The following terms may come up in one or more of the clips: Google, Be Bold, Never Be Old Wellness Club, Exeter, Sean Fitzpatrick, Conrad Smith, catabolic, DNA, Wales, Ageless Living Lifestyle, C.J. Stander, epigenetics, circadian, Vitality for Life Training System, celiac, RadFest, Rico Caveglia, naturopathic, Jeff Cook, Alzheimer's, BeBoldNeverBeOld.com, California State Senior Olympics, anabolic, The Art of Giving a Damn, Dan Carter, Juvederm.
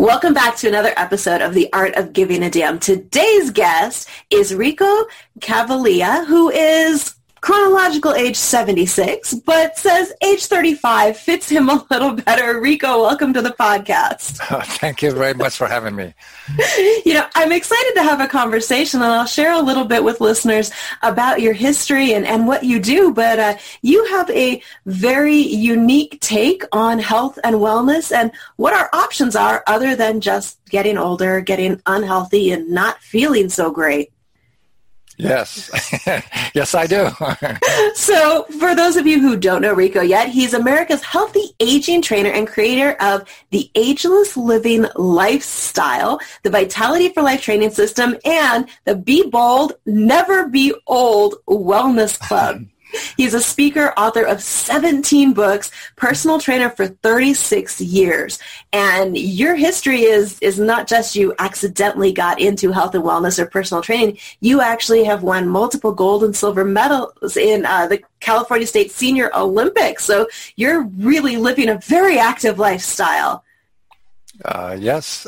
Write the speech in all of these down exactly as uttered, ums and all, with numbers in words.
Welcome back to another episode of The Art of Giving a Damn. Today's guest is Rico Caveglia, who is chronological age seventy-six, but says age thirty-five fits him a little better. Rico, welcome to the podcast. Oh, thank you very much for having me. You know, I'm excited to have a conversation, and I'll share a little bit with listeners about your history and, and what you do, but uh, you have a very unique take on health and wellness and what our options are other than just getting older, getting unhealthy, and not feeling so great. Yes. Yes, I do. So for those of you who don't know Rico yet, he's America's healthy aging trainer and creator of the Ageless Living Lifestyle, the Vitality for Life Training System, and the Be Bold, Never Be Old Wellness Club. He's a speaker, author of seventeen books, personal trainer for thirty-six years. And your history is, is not just you accidentally got into health and wellness or personal training. You actually have won multiple gold and silver medals in uh, the California State Senior Olympics. So you're really living a very active lifestyle. Uh, yes.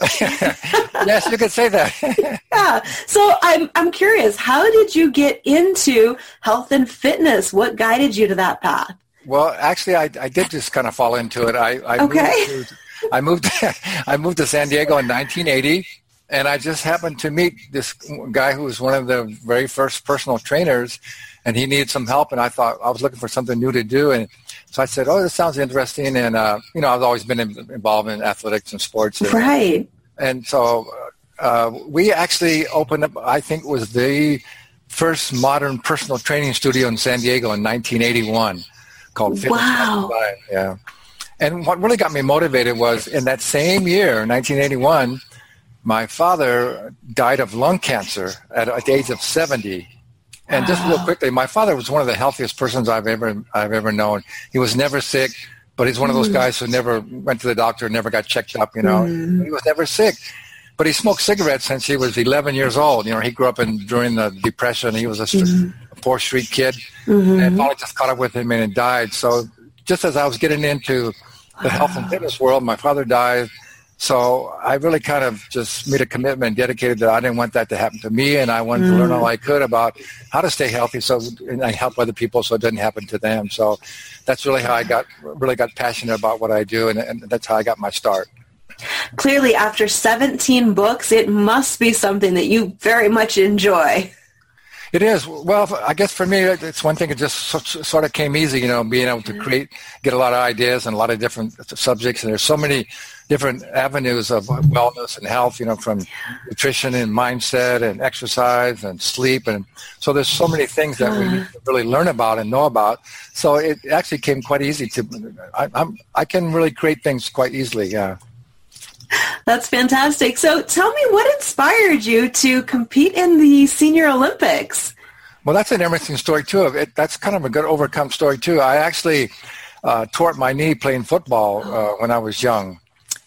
Yes, you could say that. Yeah. So I'm I'm curious, how did you get into health and fitness? What guided you to that path? Well, actually, I, I did just kind of fall into it. I, I okay. moved to, I moved to, I moved to San Diego in nineteen eighty, and I just happened to meet this guy who was one of the very first personal trainers, and he needed some help, and I thought I was looking for something new to do, and so I said, oh, this sounds interesting, and, uh, you know, I've always been in, involved in athletics and sports. And, right. And so uh, we actually opened up, I think, was the first modern personal training studio in San Diego in nineteen eighty-one called Fitness. Wow. Yeah. And what really got me motivated was in that same year, nineteen eighty-one, my father died of lung cancer at, at the age of seventy. And just real quickly, my father was one of the healthiest persons I've ever I've ever known. He was never sick, but he's one of those guys who never went to the doctor, never got checked up, you know. Mm. He was never sick. But he smoked cigarettes since he was eleven years old. You know, he grew up in during the Depression. He was a, mm. a poor street kid. Mm-hmm. And finally just caught up with him and it died. So just as I was getting into the wow. health and fitness world, my father died. So I really kind of just made a commitment, dedicated that I didn't want that to happen to me, and I wanted mm. to learn all I could about how to stay healthy, so and I help other people so it doesn't happen to them. So that's really how I got really got passionate about what I do, and, and that's how I got my start. Clearly, after seventeen books, it must be something that you very much enjoy. It is. Well, I guess for me, it's one thing that just sort of came easy, you know, being able to create, get a lot of ideas and a lot of different subjects. And there's so many different avenues of wellness and health, you know, from nutrition and mindset and exercise and sleep. And so there's so many things that we need to really learn about and know about. So it actually came quite easy to, I, I'm, I can really create things quite easily, yeah. That's fantastic. So tell me, what inspired you to compete in the Senior Olympics? Well, that's an interesting story, too. It, that's kind of a good overcome story, too. I actually uh, tore up my knee playing football uh, when I was young.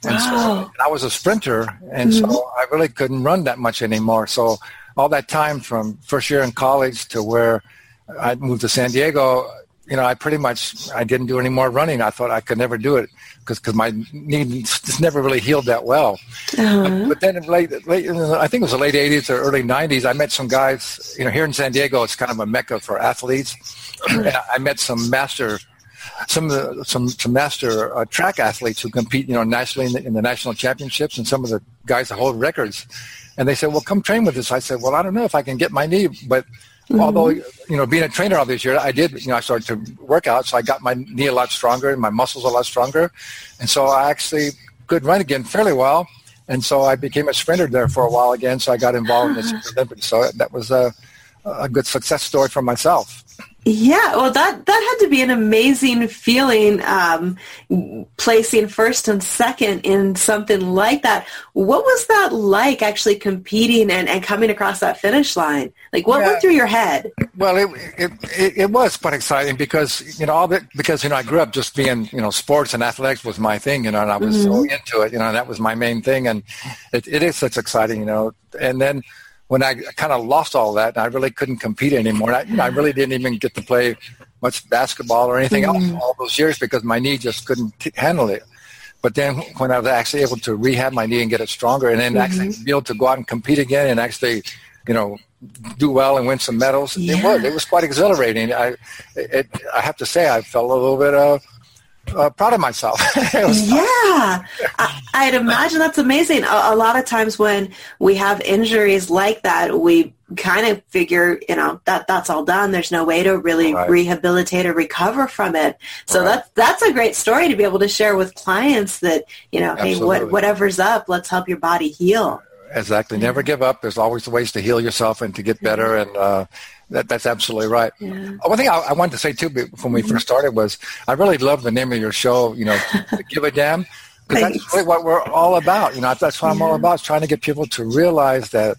And wow. so I was a sprinter, and mm-hmm. so I really couldn't run that much anymore. So all that time from first year in college to where I moved to San Diego, you know, I pretty much, I didn't do any more running. I thought I could never do it because because my knee just never really healed that well. Uh-huh. But then in late, late, I think it was the late eighties or early nineties, I met some guys, you know, here in San Diego, it's kind of a mecca for athletes. And I met some master, some of the, some, some master uh, track athletes who compete, you know, nationally in the, in the national championships, and some of the guys that hold records. And they said, well, come train with us. I said, well, I don't know if I can get my knee, but mm-hmm. although, you know, being a trainer all this year, I did, you know, I started to work out, so I got my knee a lot stronger and my muscles a lot stronger. And so I actually could run again fairly well. And so I became a sprinter there for a while again, so I got involved in the Olympics. So that was a, a good success story for myself. Yeah, well, that, that had to be an amazing feeling, um, placing first and second in something like that. What was that like, actually competing and, and coming across that finish line? Like, what yeah. went through your head? Well, it, it it it was quite exciting because, you know, all that, because, you know, I grew up just being, you know, sports and athletics was my thing, you know, and I was mm-hmm. so into it, you know, and that was my main thing. And it, it is such exciting, you know, and then when I kind of lost all that, and I really couldn't compete anymore. I, I really didn't even get to play much basketball or anything mm-hmm. else all those years because my knee just couldn't t- handle it. But then when I was actually able to rehab my knee and get it stronger and then mm-hmm. actually be able to go out and compete again and actually, you know, do well and win some medals, yeah. it was it was quite exhilarating. I it, I have to say I felt a little bit uh, uh, proud of myself. It was yeah. I, I'd imagine that's amazing. A, a lot of times when we have injuries like that, we kind of figure, you know, that that's all done. There's no way to really right. rehabilitate or recover from it. So right. that's, that's a great story to be able to share with clients that, you know, Absolutely. hey, what, whatever's up, let's help your body heal. Exactly. Never give up. There's always ways to heal yourself and to get better. And uh, that, that's absolutely right. Yeah. One thing I, I wanted to say, too, when we first started was I really love the name of your show, you know, Give a Damn, because that's really what we're all about. You know, that's what I'm yeah. all about, is trying to get people to realize that,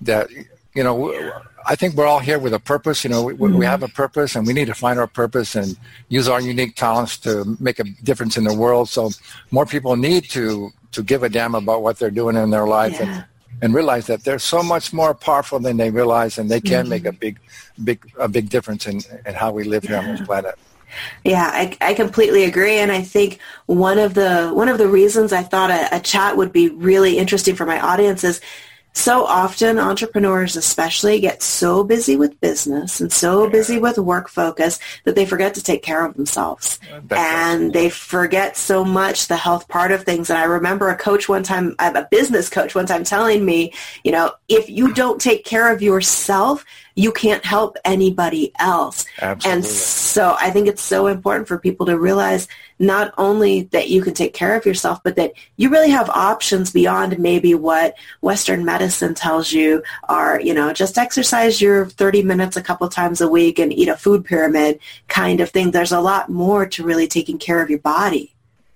that you know, yeah. I think we're all here with a purpose. You know, we, mm-hmm. we have a purpose, and we need to find our purpose and use our unique talents to make a difference in the world. So more people need to to give a damn about what they're doing in their life yeah. and, and realize that they're so much more powerful than they realize, and they can mm-hmm. make a big, big, a big difference in, in how we live yeah. here on this planet. Yeah, I, I completely agree. And I think one of the one of the reasons I thought a, a chat would be really interesting for my audience is so often entrepreneurs especially get so busy with business and so busy with work focus that they forget to take care of themselves. And they forget so much the health part of things. And I remember a coach one time, I have a business coach one time telling me, you know, if you don't take care of yourself, you can't help anybody else. Absolutely. And so I think it's so important for people to realize not only that you can take care of yourself, but that you really have options beyond maybe what Western medicine tells you are, you know, just exercise your thirty minutes a couple times a week and eat a food pyramid kind of thing. There's a lot more to really taking care of your body.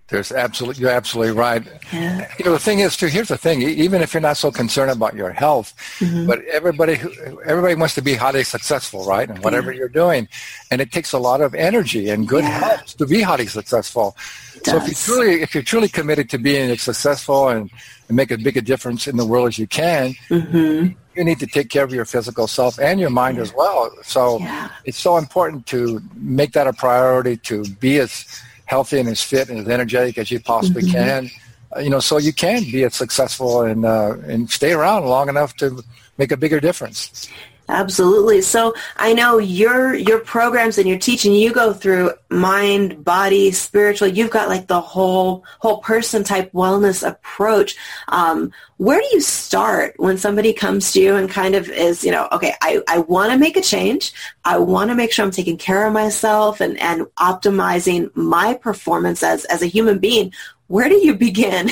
There's absolutely, you're absolutely right. Yeah. You know, the thing is, too, here's the thing, even if you're not so concerned about your health, mm-hmm. but everybody everybody wants to be highly successful, right, and whatever yeah. you're doing. And it takes a lot of energy and good yeah. health to be highly successful. It so if you're, truly, if you're truly committed to being successful and, and make as big a difference in the world as you can, mm-hmm. you need to take care of your physical self and your mind yeah. as well. So yeah. it's so important to make that a priority, to be as healthy and as fit and as energetic as you possibly mm-hmm. can, uh, you know, so you can be as successful and uh, and stay around long enough to make a bigger difference. Absolutely. So I know your your programs and your teaching, you go through mind, body, spiritual. You've got like the whole whole person type wellness approach. Um, where do you start when somebody comes to you and kind of is, you know, okay, I, I want to make a change. I want to make sure I'm taking care of myself and, and optimizing my performance as, as a human being. Where do you begin?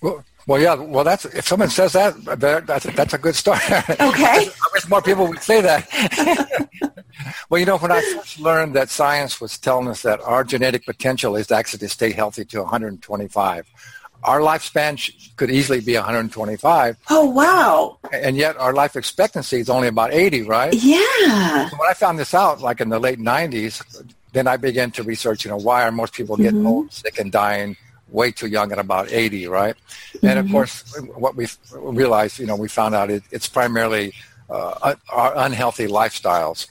Well, Well, yeah. Well, that's if someone says that, that's that's a good start. Okay. I wish more people would say that. Well, you know, when I first learned that science was telling us that our genetic potential is to actually stay healthy to one hundred twenty-five, our lifespan could easily be one hundred twenty-five. Oh, wow. And yet our life expectancy is only about eighty, right? Yeah. So when I found this out, like in the late nineties, then I began to research, you know, why are most people getting mm-hmm. old, sick, and dying way too young at about eighty, right? Mm-hmm. And of course, what we realized, you know, we found out it, it's primarily uh, our unhealthy lifestyles.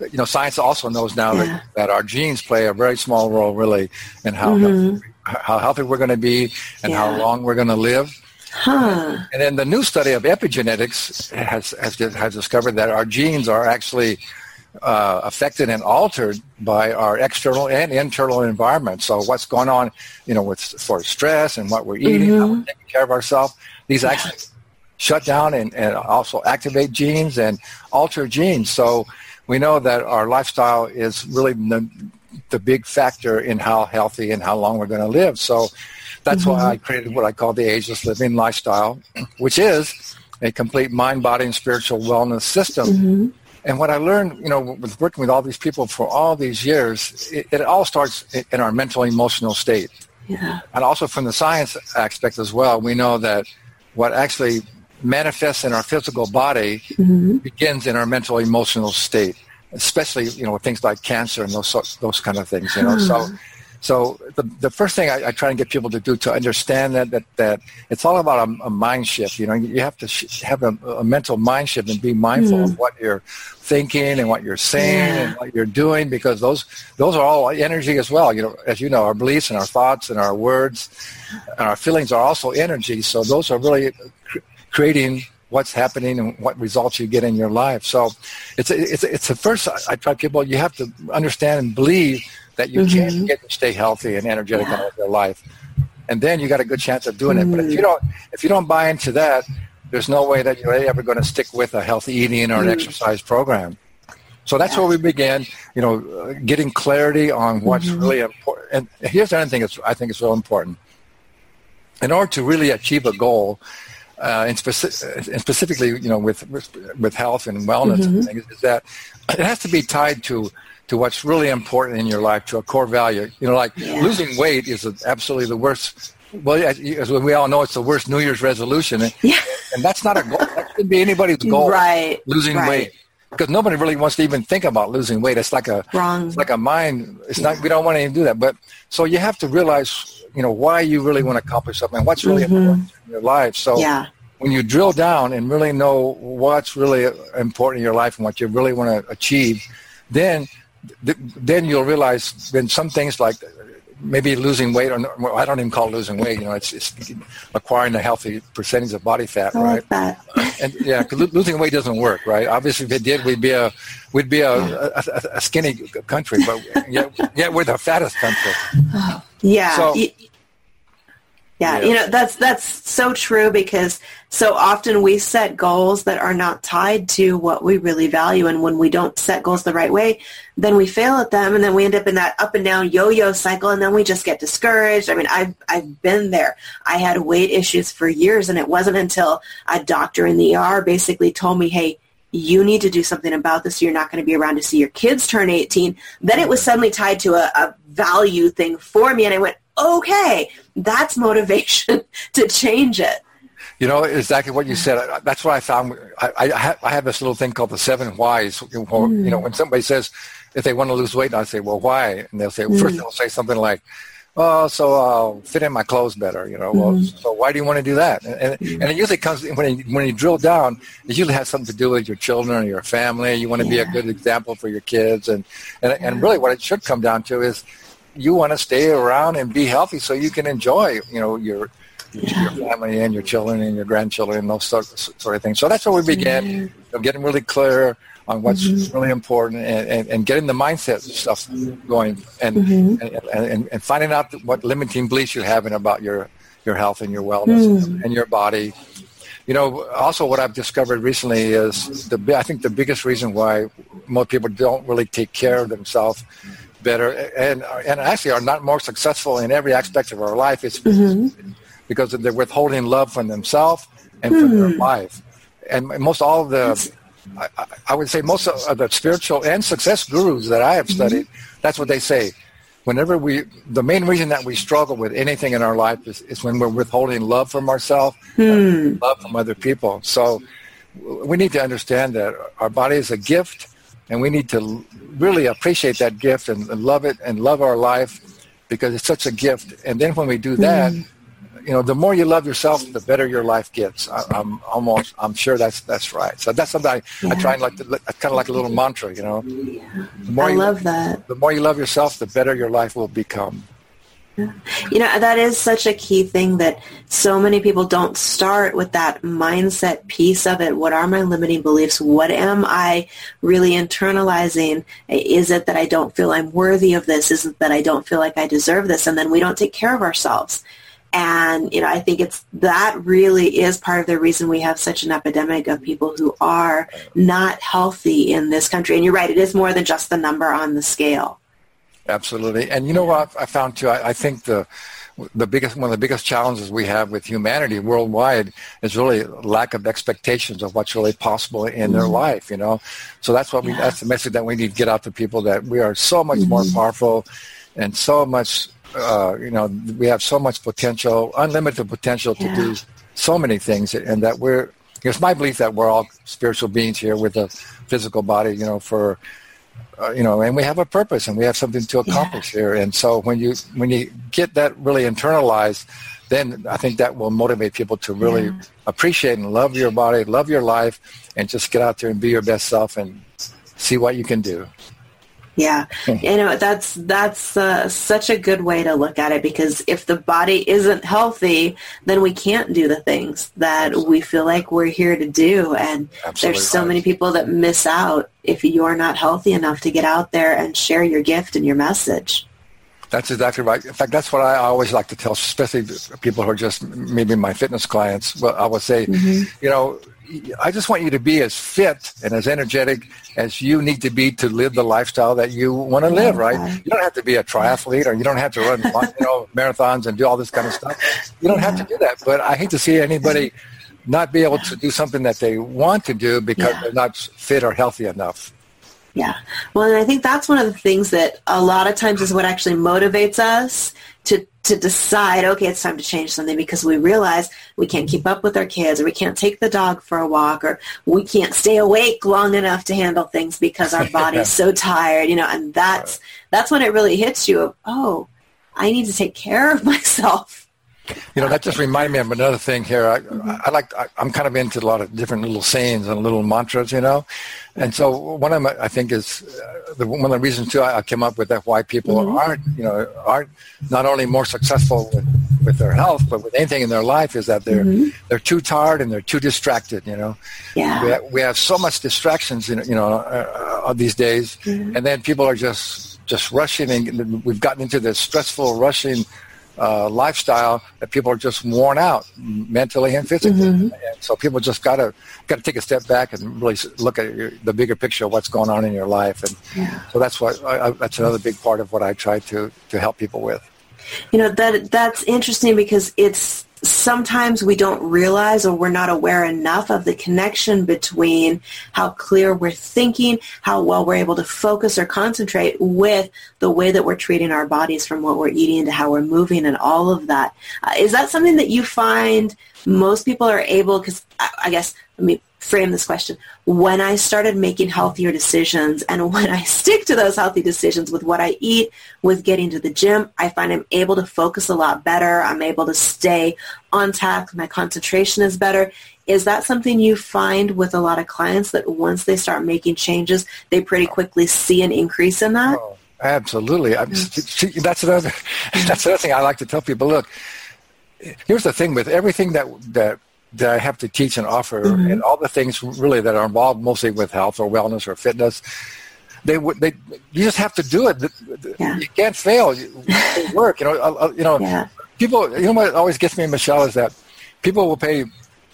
You know, science also knows now yeah. that, that our genes play a very small role, really, in how, mm-hmm. healthy, how healthy we're going to be and yeah. how long we're going to live. Huh. And then the new study of epigenetics has, has, has discovered that our genes are actually Uh, affected and altered by our external and internal environment. So what's going on, you know, with for stress and what we're eating, mm-hmm. how we're taking care of ourselves, these yeah. actually shut down and, and also activate genes and alter genes. So we know that our lifestyle is really the, the big factor in how healthy and how long we're going to live. So that's mm-hmm. why I created what I call the Ageless Living Lifestyle, which is a complete mind, body, and spiritual wellness system. Mm-hmm. And what I learned, you know, with working with all these people for all these years, it, it all starts in our mental, emotional state. Yeah. And also from the science aspect as well, we know that what actually manifests in our physical body mm-hmm. begins in our mental, emotional state, especially, you know, with things like cancer and those those kind of things, you know. Huh. So So the the first thing I, I try and get people to do to understand that that, that it's all about a, a mind shift. You know, you have to sh- have a, a mental mind shift and be mindful mm. of what you're thinking and what you're saying yeah. and what you're doing, because those those are all energy as well. You know, as you know, our beliefs and our thoughts and our words and our feelings are also energy. So those are really cr- creating what's happening and what results you get in your life. So it's a, it's a, it's the first I try people, you have to understand and believe that you mm-hmm. can get to stay healthy and energetic yeah. out of your life. And then you got a good chance of doing mm-hmm. it. But if you don't if you don't buy into that, there's no way that you're ever going to stick with a healthy eating or an mm-hmm. exercise program. So that's yeah. where we began, you know, getting clarity on what's mm-hmm. really important. And here's another thing that's, I think is real important. In order to really achieve a goal, Uh, and, speci- and specifically, you know, with with health and wellness mm-hmm. and things, is that it has to be tied to, to what's really important in your life, to a core value. You know, like yeah. losing weight is absolutely the worst. Well, as, as we all know, it's the worst New Year's resolution, and, yeah. and that's not a goal. That shouldn't be anybody's goal. Right, losing right. weight, because nobody really wants to even think about losing weight. It's like a Wrong. It's like a mind. It's yeah. not. We don't want to even do that. But so you have to realize, you know, why you really want to accomplish something and what's really mm-hmm. important in your life. So yeah. when you drill down and really know what's really important in your life and what you really want to achieve, then th- then you'll realize then some things like maybe losing weight, or well, I don't even call it losing weight, you know, it's, it's acquiring a healthy percentage of body fat, I right? Like that. And yeah, 'cause lo- losing weight doesn't work, right? Obviously, if it did, we'd be a we'd be a, a, a, a skinny country, but yet, yet we're the fattest country. Oh. Yeah. So, yeah. Yeah. You know, that's, that's so true, because so often we set goals that are not tied to what we really value. And when we don't set goals the right way, then we fail at them. And then we end up in that up and down yo-yo cycle. And then we just get discouraged. I mean, I've, I've been there. I had weight issues for years. And it wasn't until a doctor in the E R basically told me, hey, you need to do something about this. You're not going to be around to see your kids turn eighteen. Then it was suddenly tied to a, a value thing for me. And I went, okay, that's motivation to change it. You know, exactly what you said. That's what I found. I, I, have, I have this little thing called the seven whys. You know, mm. when somebody says if they want to lose weight, I say, well, why? And they'll say, well, first mm. they'll say something like, oh, so I'll fit in my clothes better, you know. Well, mm-hmm. so why do you want to do that? And and it usually comes when you, when you drill down. It usually has something to do with your children or your family. You want to yeah. be a good example for your kids, and and, yeah. and really, what it should come down to is you want to stay around and be healthy so you can enjoy, you know, your your, yeah. your family and your children and your grandchildren and those sort sort of things. So that's where we began, mm-hmm. you know, getting really clear on what's mm-hmm. really important, and, and, and getting the mindset stuff going, and, mm-hmm. and, and and finding out what limiting beliefs you have in about your, your health and your wellness mm-hmm. and your body. You know, also what I've discovered recently is the I think the biggest reason why most people don't really take care of themselves better and and actually are not more successful in every aspect of our life is mm-hmm. because they're withholding love from themselves and mm-hmm. from their life. And most all the... That's- I, I would say most of the spiritual and success gurus that I have studied, mm-hmm. that's what they say. Whenever we, the main reason that we struggle with anything in our life is, is when we're withholding love from ourselves, mm. and love from other people. So we need to understand that our body is a gift, and we need to really appreciate that gift and love it and love our life, because it's such a gift. And then when we do that, mm. you know, the more you love yourself, the better your life gets. I, I'm almost, I'm sure that's that's right. So that's something I, yeah. I try and like, to, kind of like a little mantra, you know. Yeah. The more I you, love that. The more you love yourself, the better your life will become. Yeah. You know, that is such a key thing that so many people don't start with, that mindset piece of it. What are my limiting beliefs? What am I really internalizing? Is it that I don't feel I'm worthy of this? Is it that I don't feel like I deserve this? And then we don't take care of ourselves. And, you know, I think it's that really is part of the reason we have such an epidemic of people who are not healthy in this country. And you're right, it is more than just the number on the scale. Absolutely. And you know what I found, too? I, I think the the biggest one of the biggest challenges we have with humanity worldwide is really lack of expectations of what's really possible in mm-hmm. their life, you know. So that's what we, yeah. that's the message that we need to get out to people, that we are so much mm-hmm. more powerful and so much Uh, you know, we have so much potential, unlimited potential to yeah. do so many things, and that we're, it's my belief that we're all spiritual beings here with a physical body, you know, for uh, you know, and we have a purpose and we have something to accomplish yeah. here. And so when you when you get that really internalized, then I think that will motivate people to really yeah. appreciate and love your body, love your life, and just get out there and be your best self and see what you can do. Yeah, you know, that's that's uh, such a good way to look at it, because if the body isn't healthy, then we can't do the things that Absolutely. we feel like we're here to do. And Absolutely. there's so many people that miss out if you're not healthy enough to get out there and share your gift and your message. That's exactly right. In fact, that's what I always like to tell, especially people who are just maybe my fitness clients. Well, I would say, mm-hmm. you know, I just want you to be as fit and as energetic as you need to be to live the lifestyle that you want to live, right? You don't have to be a triathlete, or you don't have to run you know, marathons and do all this kind of stuff. You don't yeah. have to do that. But I hate to see anybody not be able yeah. to do something that they want to do because yeah. they're not fit or healthy enough. Yeah. Well, and I think that's one of the things that a lot of times is what actually motivates us to to decide, okay, it's time to change something, because we realize we can't keep up with our kids, or we can't take the dog for a walk, or we can't stay awake long enough to handle things because our body's so tired, you know, and that's that's when it really hits you of, oh, I need to take care of myself. You know, that just reminded me of another thing here. I, mm-hmm. I like, I, I'm kind of into a lot of different little sayings and little mantras, you know. And so one of them, I think, is uh, the, one of the reasons, too, I, I came up with that, why people mm-hmm. aren't, you know, aren't not only more successful with, with their health, but with anything in their life, is that they're mm-hmm. they're too tired and they're too distracted, you know. Yeah. We, ha- we have so much distractions, in, you know, uh, uh, these days. Mm-hmm. And then people are just, just rushing, and we've gotten into this stressful rushing Uh, lifestyle that people are just worn out mentally and physically. Mm-hmm. And so people just got to got to take a step back and really look at your, the bigger picture of what's going on in your life. And yeah. so that's what I, I, that's another big part of what I try to, to help people with. You know, that that's interesting, because it's sometimes we don't realize, or we're not aware enough of the connection between how clear we're thinking, how well we're able to focus or concentrate, with the way that we're treating our bodies, from what we're eating to how we're moving and all of that. Uh, is that something that you find most people are able, because I, I guess, let me frame this question. When I started making healthier decisions, and when I stick to those healthy decisions with what I eat, with getting to the gym, I find I'm able to focus a lot better. I'm able to stay on task. My concentration is better. Is that something you find with a lot of clients, that once they start making changes, they pretty quickly see an increase in that? Oh, absolutely. I'm, mm-hmm. That's another, that's another thing I like to tell people. Look, here's the thing with everything that that that I have to teach and offer, mm-hmm. and all the things really that are involved mostly with health or wellness or fitness, they would they you just have to do it. Yeah. You can't fail. You work. You know. You know. Yeah. People. You know what always gets me, Michelle, is that people will pay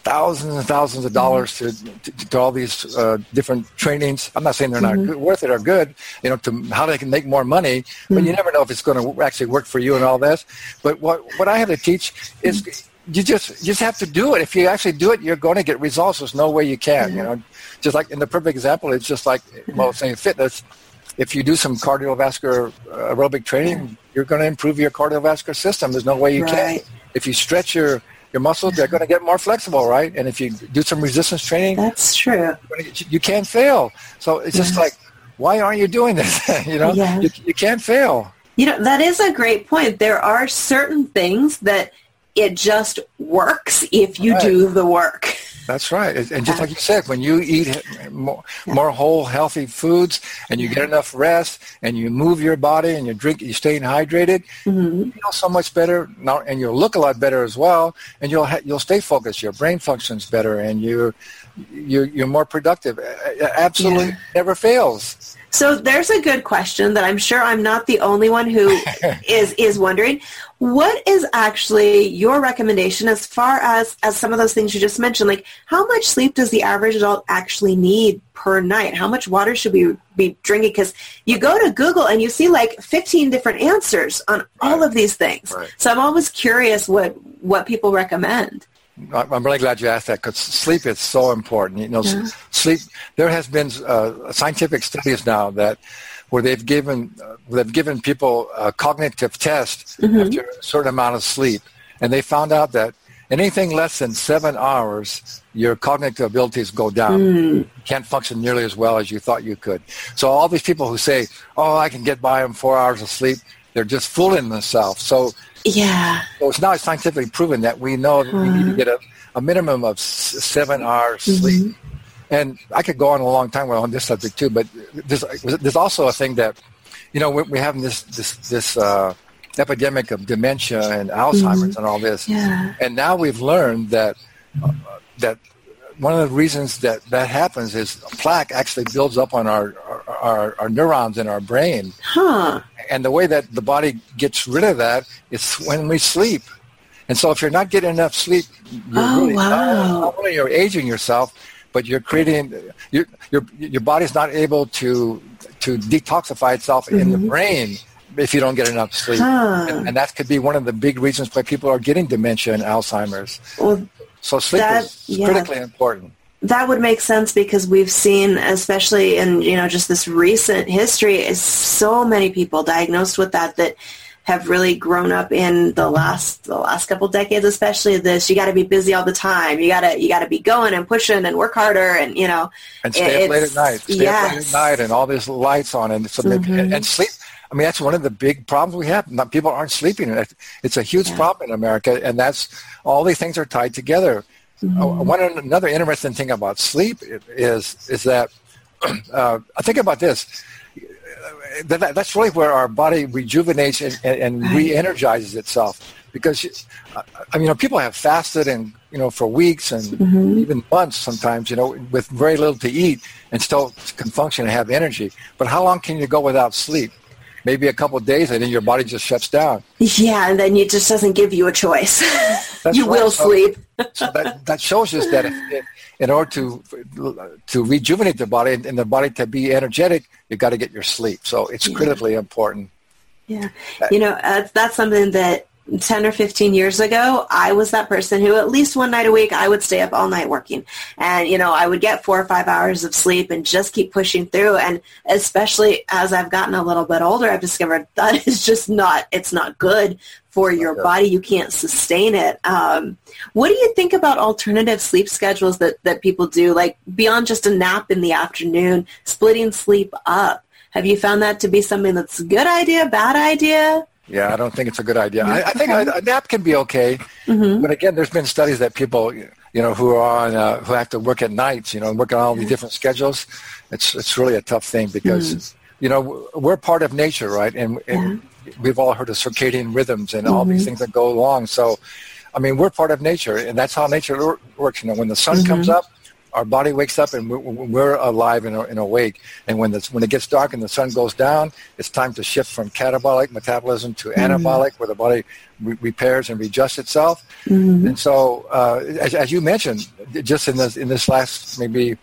thousands and thousands of dollars mm-hmm. to, to to all these uh, different trainings. I'm not saying they're mm-hmm. not good, worth it or good. You know, to how they can make more money, mm-hmm. but you never know if it's going to actually work for you and all this. But what what I have to teach is. Mm-hmm. You just you just have to do it. If you actually do it, you're going to get results. There's no way you can. You know, just like in the perfect example, it's just like well, saying fitness. If you do some cardiovascular aerobic training, you're going to improve your cardiovascular system. There's no way you right. can. If you stretch your your muscles, they're going to get more flexible, right? And if you do some resistance training, that's true. You can't fail. So it's just yes. like, why aren't you doing this? you know, yeah. you, you can't fail. You know, that is a great point. There are certain things that. It just works if you right. do the work. That's right. And just like you said, when you eat more, yeah. more whole, healthy foods, and you get enough rest, and you move your body, and you drink, you're staying hydrated, mm-hmm. you feel so much better, and you'll look a lot better as well, and you'll ha- you'll stay focused. Your brain functions better, and you're, you're, you're more productive. It absolutely yeah. never fails. So there's a good question that I'm sure I'm not the only one who is is wondering. What is actually your recommendation as far as, as some of those things you just mentioned? Like, how much sleep does the average adult actually need per night? How much water should we be drinking? Because you go to Google and you see like fifteen different answers on right. all of these things. Right. So I'm always curious what, what people recommend. I'm really glad you asked that, because sleep is so important. You know, yeah. sleep. There has been uh, scientific studies now that where they've given uh, they've given people a cognitive test mm-hmm. after a certain amount of sleep, and they found out that Anything less than seven hours, your cognitive abilities go down. Mm. You can't function nearly as well as you thought you could. So all these people who say, oh, I can get by on four hours of sleep, they're just fooling themselves. So, yeah. so it's now scientifically proven that we know that we need to get a, a minimum of s- seven hours mm-hmm. sleep. And I could go on a long time on this subject too, but there's, there's also a thing that, you know, we're, we're having this, this, this, uh, epidemic of dementia and Alzheimer's mm-hmm. and all this. Yeah. And now we've learned that uh, that one of the reasons that that happens is plaque actually builds up on our our, our neurons in our brain. Huh. And the way that the body gets rid of that is when we sleep. And so if you're not getting enough sleep, you're oh, really wow. not, not only you're aging yourself, but you're creating your your your body's not able to to detoxify itself mm-hmm. in the brain if you don't get enough sleep. Huh. And, and that could be one of the big reasons why people are getting dementia and Alzheimer's. Well, so sleep that, is yeah. critically important. That would make sense because we've seen, especially in, you know, just this recent history, is so many people diagnosed with that that have really grown up in the last the last couple decades, especially this, you got to be busy all the time. You got to you got to be going and pushing and work harder and, you know. And stay up late at night. Stay yes. up late at night and all these lights on and so mm-hmm. they, and, and sleep. I mean, that's one of the big problems we have. People aren't sleeping. It's a huge yeah. problem in America, and that's all these things are tied together. Mm-hmm. One another interesting thing about sleep is is that uh, think about this. That, that's really where our body rejuvenates and, and re-energizes itself. Because I mean, you know, people have fasted and you know for weeks and mm-hmm. even months sometimes, you know, with very little to eat and still can function and have energy. But how long can you go without sleep? Maybe a couple of days, and then your body just shuts down. Yeah, and then it just doesn't give you a choice. You right. will so, sleep. So that, that shows us that in, in order to to rejuvenate the body and, and the body to be energetic, you've got to get your sleep. So it's yeah. critically important. Yeah. That, you know, uh, that's something that ten or fifteen years ago, I was that person who at least one night a week, I would stay up all night working. And, you know, I would get four or five hours of sleep and just keep pushing through. And especially as I've gotten a little bit older, I've discovered that is just not, it's not good for your okay. body. You can't sustain it. Um, what do you think about alternative sleep schedules that, that people do, like beyond just a nap in the afternoon, splitting sleep up? Have you found that to be something that's a good idea, bad idea? Yeah, I don't think it's a good idea. I, I think a, a nap can be okay, mm-hmm. but again, there's been studies that people, you know, who are on, uh, who have to work at nights, you know, and work on all these different schedules. It's it's really a tough thing because, mm-hmm. you know, we're part of nature, right? And, and yeah. we've all heard of circadian rhythms and all mm-hmm. these things that go along. So, I mean, we're part of nature, and that's how nature works. You know, when the sun mm-hmm. comes up, our body wakes up and we're alive and awake. And when this, when it gets dark and the sun goes down, it's time to shift from catabolic metabolism to anabolic, mm-hmm. where the body re- repairs and readjusts itself. Mm-hmm. And so, uh, as, as you mentioned, just in this in this last maybe,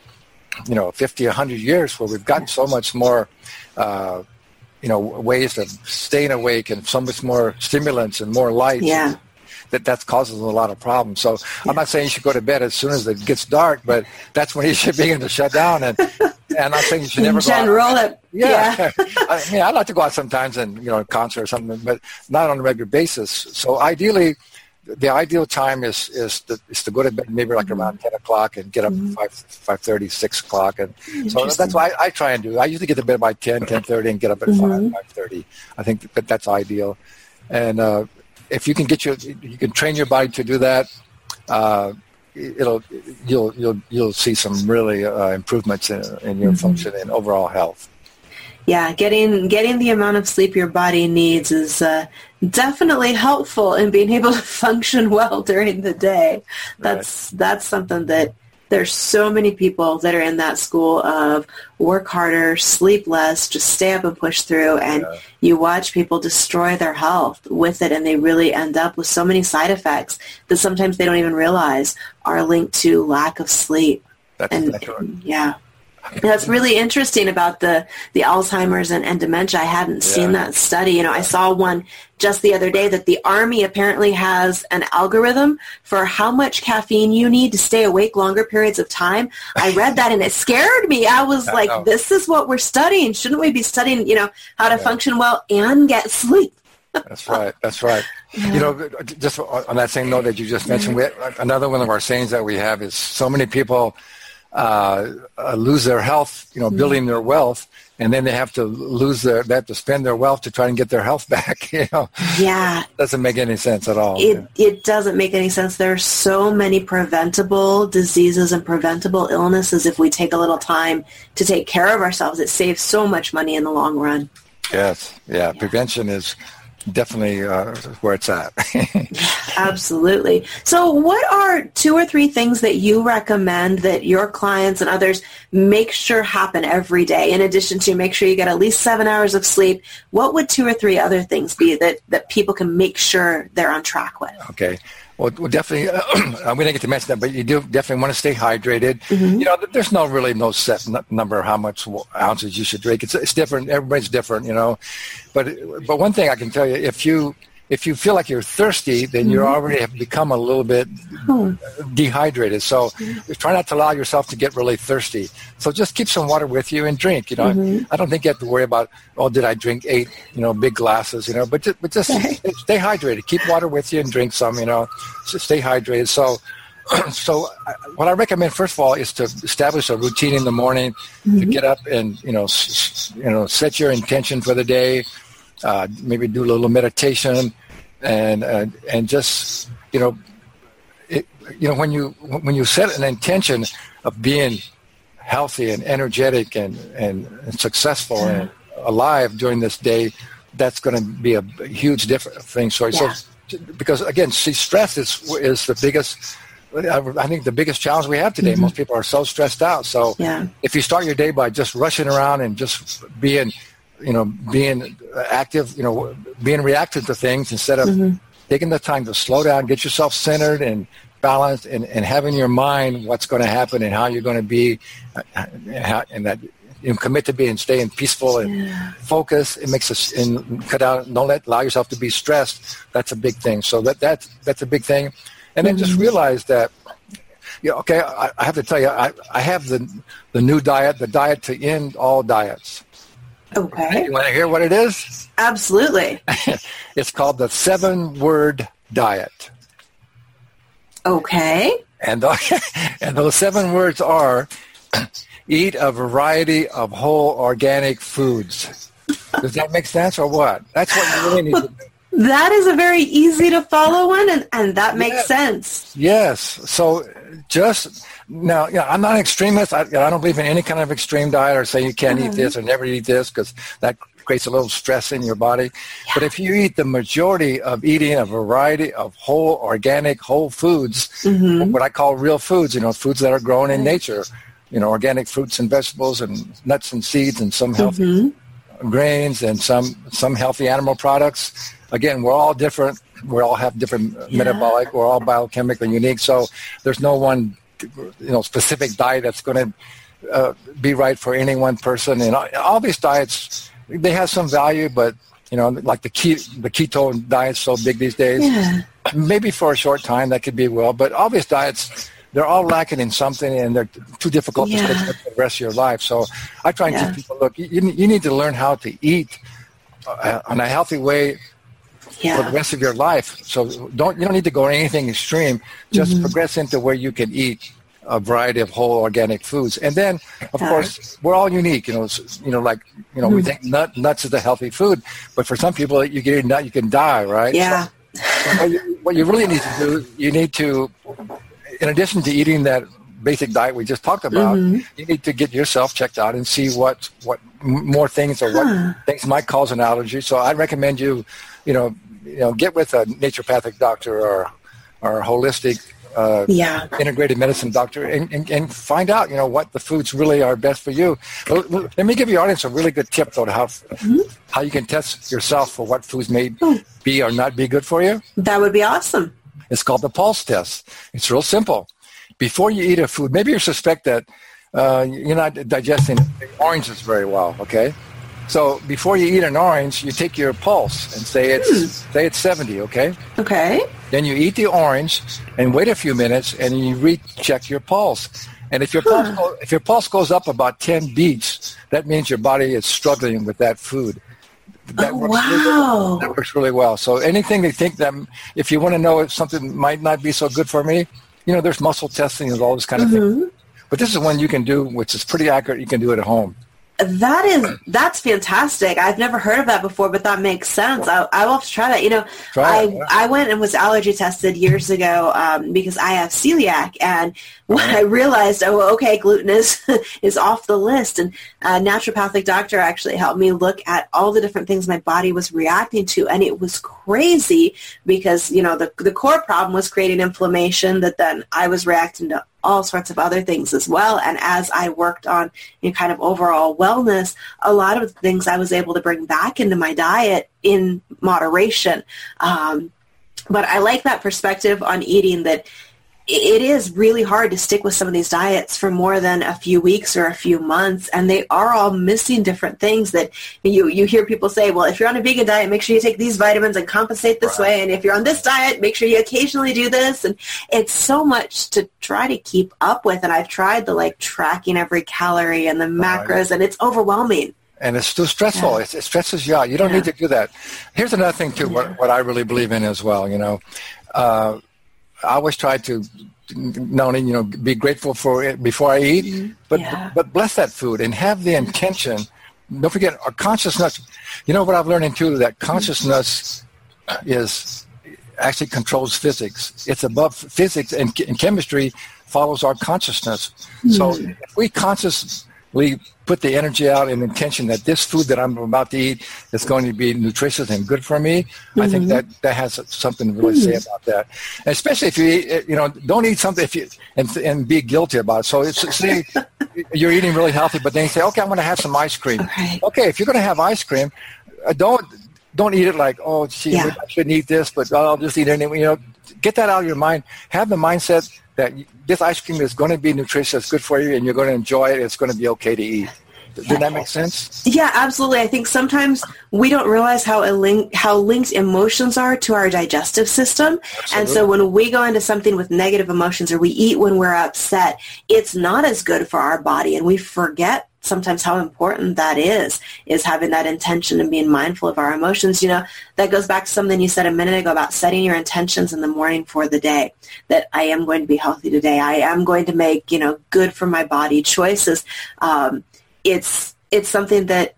you know, fifty, one hundred years, where we've gotten so much more, uh, you know, ways of staying awake and so much more stimulants and more light. Yeah. that that causes a lot of problems. So yeah. I'm not saying you should go to bed as soon as it gets dark, but that's when you should begin to shut down. And, and I'm saying you should never go out. Roll it. Yeah. yeah. I mean, I like to go out sometimes and, you know, a concert or something, but not on a regular basis. So ideally, the ideal time is is to, is to go to bed maybe like around ten o'clock and get up mm-hmm. at five, five thirty, six o'clock. And so that's what I, I try and do. I usually get to bed by ten, ten thirty and get up at mm-hmm. five, five thirty. I think that that's ideal. And, uh, if you can get your, you can train your body to do that. Uh, it'll, you'll, you'll, you'll see some really uh, improvements in, in your mm-hmm. function and overall health. Yeah, getting getting the amount of sleep your body needs is uh, definitely helpful in being able to function well during the day. That's right. That's something that there's so many people that are in that school of work harder, sleep less, just stay up and push through, and yeah. you watch people destroy their health with it, and they really end up with so many side effects that sometimes they don't even realize are linked to lack of sleep. That's and, that's right. Yeah. That's really interesting about the, the Alzheimer's and, and dementia. I hadn't yeah. seen that study. You know, I saw one just the other day that the Army apparently has an algorithm for how much caffeine you need to stay awake longer periods of time. I read that and it scared me. I was I like, know. This is what we're studying. Shouldn't we be studying, you know, how to yeah. function well and get sleep? That's right. That's right. Yeah. You know, just on that same note that you just mentioned, we, another one of our sayings that we have is so many people uh, uh, lose their health, you know, mm-hmm. building their wealth, and then they have to lose their, they have to spend their wealth to try and get their health back. You know, yeah, it doesn't make any sense at all. It yeah. it doesn't make any sense. There are so many preventable diseases and preventable illnesses. If we take a little time to take care of ourselves, it saves so much money in the long run. Yes. Yeah. yeah. Prevention is definitely uh, where it's at. Absolutely. So what are two or three things that you recommend that your clients and others make sure happen every day? In addition to make sure you get at least seven hours of sleep, what would two or three other things be that, that people can make sure they're on track with? Okay. Well, definitely, uh, we didn't get to mention that, but you do definitely want to stay hydrated. Mm-hmm. You know, there's no really no set n- number of how much ounces you should drink. It's, it's different. Everybody's different, you know. But but one thing I can tell you, if you if you feel like you're thirsty, then you already have become a little bit oh. dehydrated. So try not to allow yourself to get really thirsty. So just keep some water with you and drink. You know, mm-hmm. I don't think you have to worry about, oh, did I drink eight, you know, big glasses, you know, but just, but just stay hydrated. Keep water with you and drink some, you know, so stay hydrated. So, so what I recommend, first of all, is to establish a routine in the morning, mm-hmm. to get up and, you know, s- you know, set your intention for the day. Uh, maybe do a little meditation, and uh, and just you know, it, you know when you when you set an intention of being healthy and energetic and and, and successful yeah. and alive during this day, that's going to be a huge different thing. So, yeah. so because again, see, stress is is the biggest. I think the biggest challenge we have today. Mm-hmm. Most people are so stressed out. So, yeah. if you start your day by just rushing around and just being you know, being active, you know, being reactive to things instead of mm-hmm. taking the time to slow down, get yourself centered and balanced and, and have in your mind what's going to happen and how you're going to be and, how, and that you know, commit to being, staying peaceful and yeah. focus. It makes us and cut out, don't let, allow yourself to be stressed. That's a big thing. So that, that's, that's a big thing. And then mm-hmm. just realize that, you know, okay, I, I have to tell you, I, I have the, the new diet, the diet to end all diets. Okay. You want to hear what it is? Absolutely. It's called the seven-word diet. Okay. And the, and those seven words are, eat a variety of whole organic foods. Does that make sense or what? That's what you really need well, to do. That is a very easy to follow one, and, and that makes yes. sense. Yes. So just... Now, you know, I'm not an extremist. I, you know, I don't believe in any kind of extreme diet or say you can't mm-hmm. eat this or never eat this because that creates a little stress in your body. Yeah. But if you eat the majority of eating a variety of whole organic, whole foods, mm-hmm. what I call real foods, you know, foods that are grown in nature, you know, organic fruits and vegetables and nuts and seeds and some healthy mm-hmm. grains and some, some healthy animal products. Again, we're all different. We all have different yeah. metabolic. We're all biochemically unique. So there's no one you know, specific diet that's going to uh, be right for any one person. And all, all these diets, they have some value, but, you know, like the, key, the keto diet's so big these days. Yeah. Maybe for a short time that could be well, but all these diets, they're all lacking in something and they're too difficult yeah. to stick with the rest of your life. So I try and yeah. teach people, look, you, you need to learn how to eat uh, in a healthy way Yeah. for the rest of your life. So don't you don't need to go anything extreme. Just mm-hmm. progress into where you can eat a variety of whole organic foods. And then, of uh, course, we're all unique. You know, you know, like you know, mm-hmm. we think nut, nuts is a healthy food, but for some people, you get a nut, you can die, right? Yeah. So, what, you, what you really need to do, you need to, in addition to eating that basic diet we just talked about, mm-hmm. you need to get yourself checked out and see what what more things or what huh. things might cause an allergy. So I recommend you, you know, you know, get with a naturopathic doctor or or a holistic uh, yeah. integrated medicine doctor and, and, and find out, you know, what the foods really are best for you. Let me give your audience a really good tip, though, to how, mm-hmm. how you can test yourself for what foods may be or not be good for you. That would be awesome. It's called the pulse test. It's real simple. Before you eat a food, maybe you suspect that uh, you're not digesting oranges very well, okay? So before you eat an orange, you take your pulse and say it's mm. say it's seventy, okay? Okay. Then you eat the orange and wait a few minutes and you recheck your pulse. And if your huh. pulse if your pulse goes up about ten beats, that means your body is struggling with that food. That, oh, works wow. really, that works really well. So anything they think that if you want to know if something might not be so good for me, you know, there's muscle testing and all this kind of mm-hmm. thing. But this is one you can do, which is pretty accurate. You can do it at home. That is, that's fantastic. I've never heard of that before, but that makes sense. I, I will have to try that. You know, I, yeah. I went and was allergy tested years ago um, because I have celiac. And when right. I realized, oh, okay, gluten is, is off the list. And a naturopathic doctor actually helped me look at all the different things my body was reacting to. And it was crazy because, you know, the, the core problem was creating inflammation that then I was reacting to all sorts of other things as well. And as I worked on, you know, kind of overall wellness, a lot of the things I was able to bring back into my diet in moderation. Um, but I like that perspective on eating, that it is really hard to stick with some of these diets for more than a few weeks or a few months. And they are all missing different things that you, you hear people say, well, if you're on a vegan diet, make sure you take these vitamins and compensate this right. way. And if you're on this diet, make sure you occasionally do this. And it's so much to try to keep up with. And I've tried the like tracking every calorie and the macros right. and it's overwhelming. And it's too stressful. Yeah. It, it stresses you out. You don't yeah. need to do that. Here's another thing too, yeah. what, what I really believe in as well, you know, uh, I always try to not only, you know, be grateful for it before I eat, but yeah. but bless that food and have the intention. Don't forget, our consciousness. You know what I've learned too, that consciousness is actually controls physics. It's above physics, and, and chemistry follows our consciousness. So yeah. if we consciously put the energy out and intention that this food that I'm about to eat is going to be nutritious and good for me, mm-hmm. I think that, that has something to really say about that. And especially if you eat, you know, don't eat something if you and and be guilty about it. So it's, say you're eating really healthy, but then you say, okay, I'm going to have some ice cream. Okay, okay if you're going to have ice cream, don't don't eat it like, oh, gee, yeah. I shouldn't eat this, but I'll just eat it anyway. You know, get that out of your mind. Have the mindset that this ice cream is going to be nutritious, good for you, and you're going to enjoy it. It's going to be okay to eat. Does yeah. that make sense? Yeah, absolutely. I think sometimes we don't realize how link, how linked emotions are to our digestive system. Absolutely. And so when we go into something with negative emotions or we eat when we're upset, it's not as good for our body, and we forget sometimes how important that is, is having that intention and being mindful of our emotions. You know, that goes back to something you said a minute ago about setting your intentions in the morning for the day, that I am going to be healthy today. I am going to make, you know, good for my body choices. Um, it's, it's something that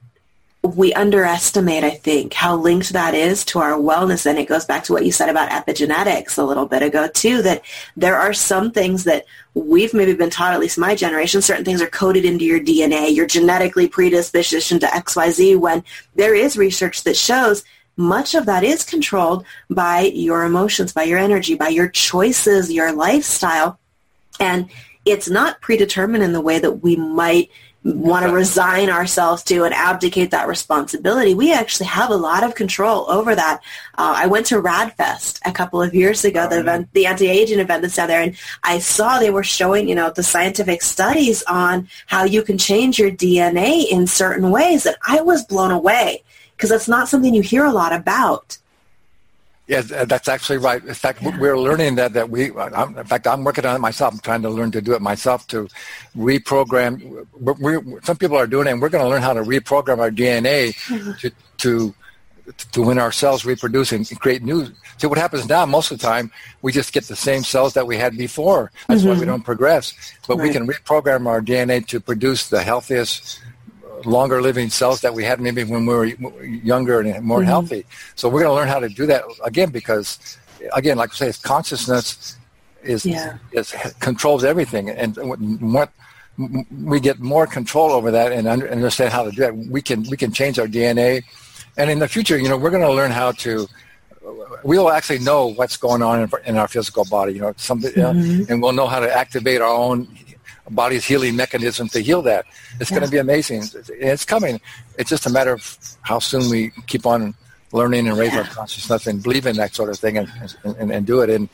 we underestimate, I think, how linked that is to our wellness. And it goes back to what you said about epigenetics a little bit ago, too, that there are some things that we've maybe been taught, at least my generation, certain things are coded into your D N A. You're genetically predispositioned to X Y Z, when there is research that shows much of that is controlled by your emotions, by your energy, by your choices, your lifestyle. And it's not predetermined in the way that we might want to resign ourselves to and abdicate that responsibility. We actually have a lot of control over that. Uh, I went to RadFest a couple of years ago, the event, the anti-aging event that's out there, and I saw they were showing, you know, the scientific studies on how you can change your D N A in certain ways, and I was blown away because that's not something you hear a lot about. Yeah, that's actually right. In fact, yeah. we're learning that that we. I'm, in fact, I'm working on it myself. I'm trying to learn to do it myself to reprogram. We're, we're, some people are doing it, and we're going to learn how to reprogram our D N A mm-hmm. to to to when our cells reproduce and create new. So what happens now? Most of the time, we just get the same cells that we had before. That's mm-hmm. why we don't progress. But right. we can reprogram our D N A to produce the healthiest, longer living cells that we had maybe when we were younger and more mm-hmm. healthy. So we're going to learn how to do that again, because again, like I say, it's consciousness is, yeah. is controls everything. And what we get more control over that and understand how to do that, we can, we can change our D N A. And in the future, you know, we're going to learn how to, we'll actually know what's going on in our physical body, you know, something, mm-hmm. uh, and we'll know how to activate our own body's healing mechanism to heal that. It's yeah. going to be amazing. It's coming. It's just a matter of how soon we keep on learning and raise yeah. our consciousness and believe in that sort of thing and and, and do it. And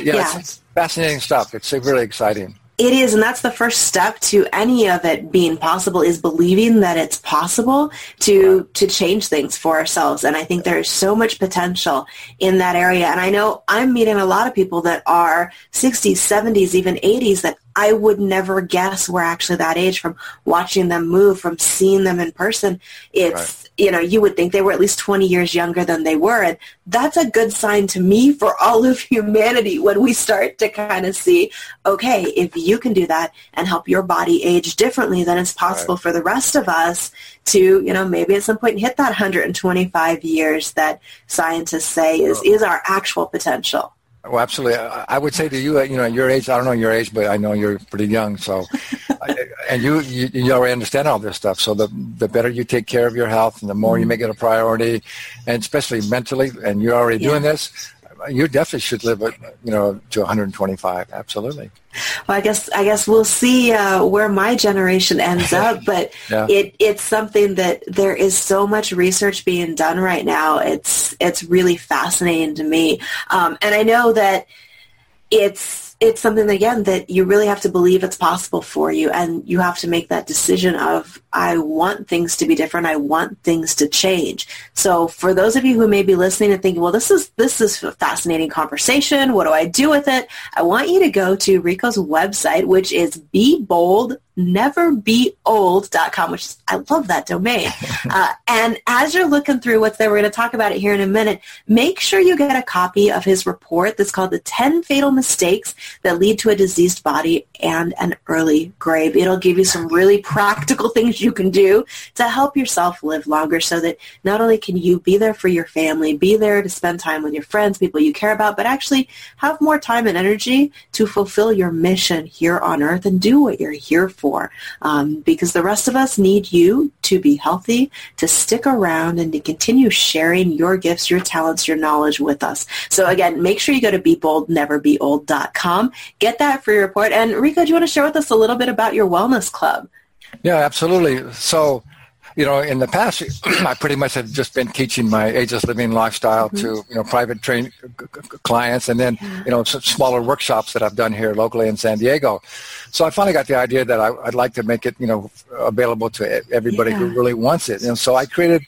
yeah, yeah. It's fascinating stuff. It's really exciting. It is, and that's the first step to any of it being possible, is believing that it's possible to right. to change things for ourselves. And I think there is so much potential in that area. And I know I'm meeting a lot of people that are sixties, seventies, even eighties that I would never guess were actually that age from watching them move, from seeing them in person. It's, right. you know, you would think they were at least twenty years younger than they were. And that's a good sign to me for all of humanity when we start to kind of see, okay, if you can do that and help your body age differently, then it's possible right. for the rest of us to, you know, maybe at some point hit that one hundred twenty-five years that scientists say is, is our actual potential. Well, absolutely. I would say to you, you know, your age, I don't know your age, but I know you're pretty young. So, and you, you, you already understand all this stuff. So the, the better you take care of your health and the more you make it a priority, and especially mentally, and you're already yeah. doing this, you definitely should live, you know, to one hundred twenty-five. Absolutely. Well, I guess I guess we'll see uh, where my generation ends up, but yeah. it, it's something that there is so much research being done right now. It's it's really fascinating to me, um, and I know that it's it's something again that you really have to believe it's possible for you, and you have to make that decision of I want things to be different. I want things to change. So for those of you who may be listening and thinking, well, this is this is a fascinating conversation. What do I do with it? I want you to go to Rico's website, which is Be Bold Never Be Old dot com, which is, I love that domain. uh, and as you're looking through what's there, we're going to talk about it here in a minute. Make sure you get a copy of his report that's called The ten Fatal Mistakes That Lead to a Diseased Body and an Early Grave. It'll give you some really practical things you can do to help yourself live longer so that not only can you be there for your family, be there to spend time with your friends, people you care about, but actually have more time and energy to fulfill your mission here on earth and do what you're here for. Um, because the rest of us need you to be healthy, to stick around, and to continue sharing your gifts, your talents, your knowledge with us. So again, make sure you go to Be Bold Never Be Old dot com. Get that free report. And Rico, do you want to share with us a little bit about your wellness club? Yeah, absolutely. So, you know, in the past, I pretty much have just been teaching my Ageless Living Lifestyle mm-hmm. to, you know, private train clients and then, yeah. you know, some smaller workshops that I've done here locally in San Diego. So I finally got the idea that I, I'd like to make it, you know, available to everybody yeah. who really wants it. And so I created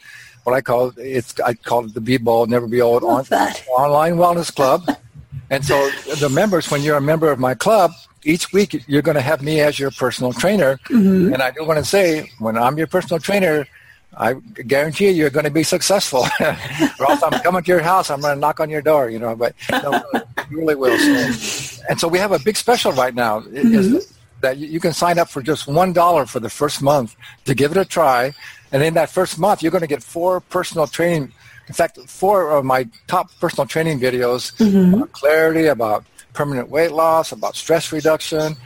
what I call, it's, I call it the Be Bold, Never Be Old on, Online Wellness Club. And so the members, when you're a member of my club, each week you're going to have me as your personal trainer. Mm-hmm. And I do want to say, when I'm your personal trainer, I guarantee you you're going to be successful. Or else I'm coming to your house, I'm going to knock on your door, you know, but no, you really will. So. And so we have a big special right now. Mm-hmm. Is that you can sign up for just one dollar for the first month to give it a try. And in that first month, you're going to get four personal training. In fact, four of my top personal training videos mm-hmm. about clarity, about permanent weight loss, about stress reduction.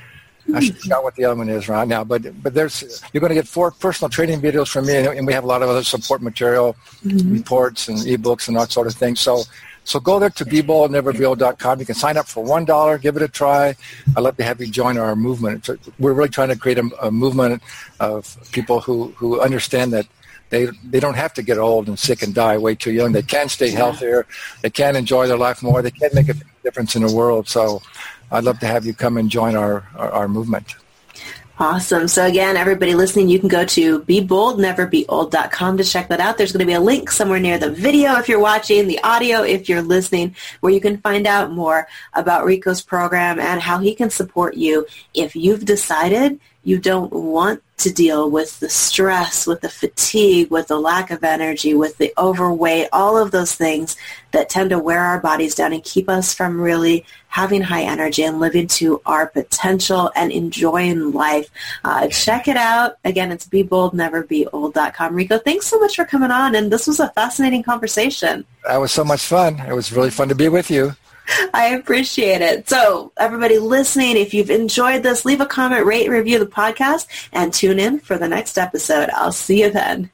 I forgot what the other one is right now, but but there's you're going to get four personal training videos from me, and, and we have a lot of other support material, mm-hmm. reports and ebooks and that sort of thing. So so go there to Be Bold Never Be Old dot com. You can sign up for one dollar, give it a try. I'd love to have you join our movement. We're really trying to create a, a movement of people who, who understand that They they don't have to get old and sick and die way too young. They can stay healthier. They can enjoy their life more. They can make a difference in the world. So I'd love to have you come and join our, our, our movement. Awesome. So again, everybody listening, you can go to Be Bold Never Be Old dot com to check that out. There's going to be a link somewhere near the video if you're watching, the audio if you're listening, where you can find out more about Rico's program and how he can support you if you've decided you don't want to deal with the stress, with the fatigue, with the lack of energy, with the overweight, all of those things that tend to wear our bodies down and keep us from really having high energy and living to our potential and enjoying life. Uh, check it out. Again, it's Be Bold Never Be Old dot com. Rico, thanks so much for coming on, and this was a fascinating conversation. That was so much fun. It was really fun to be with you. I appreciate it. So everybody listening, if you've enjoyed this, leave a comment, rate, review the podcast, and tune in for the next episode. I'll see you then.